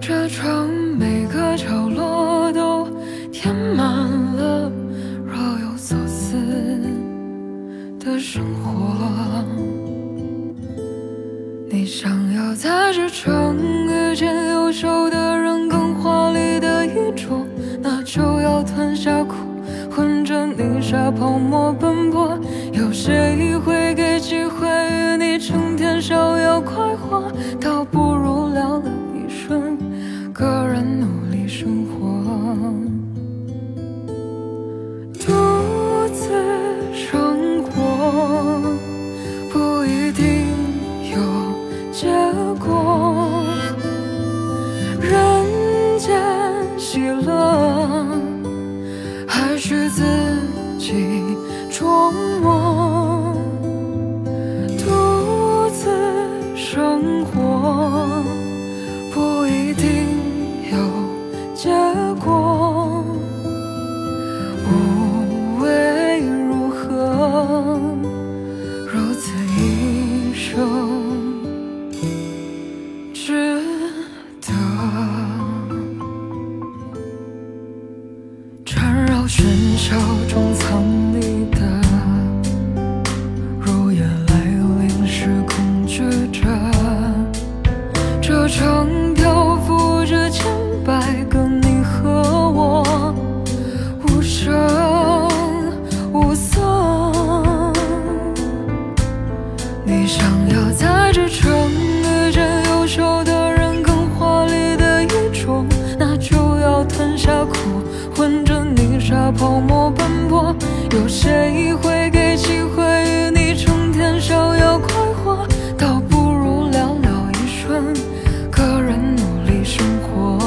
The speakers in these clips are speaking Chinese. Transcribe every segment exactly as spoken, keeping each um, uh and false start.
这床每个角落都填满了若有所思的生活。你想要在这城遇见优秀的人，更华丽的衣着，那就要吞下苦，混着泥沙泡沫奔波。有谁会给机会与你成天逍遥快活？倒不如聊聊一瞬个人努力生活，独自生活不一定有结果。人间喜乐还是自己琢磨，独自生活不一定有结果。无谓如何，如此一生值得。缠绕喧嚣中藏匿的这城，漂浮着千百个你和我，无声无色。你想要在这城遇见优秀的人，更华丽的衣着，那就要吞下苦，混着泥沙泡沫奔波。有谁会给机会与你成天逍遥快活？倒不如聊聊一瞬个人努力生活，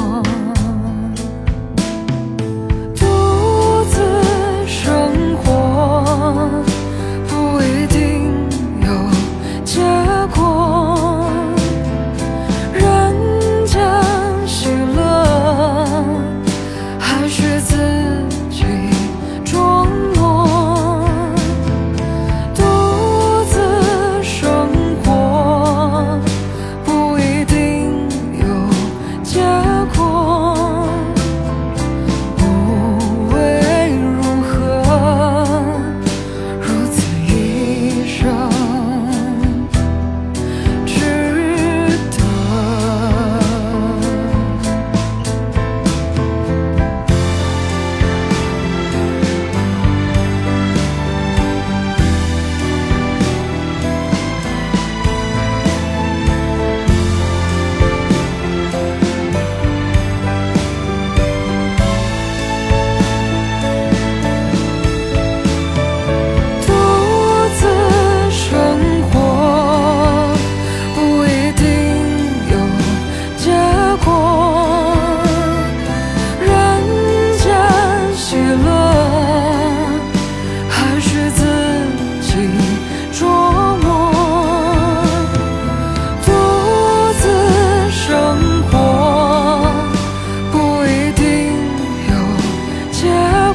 独自生活不一定有结果。人间喜乐还是自己琢磨，独自生活不一定结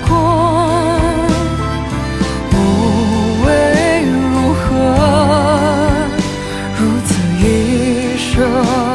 果，无谓如何，如此一生值得。Oh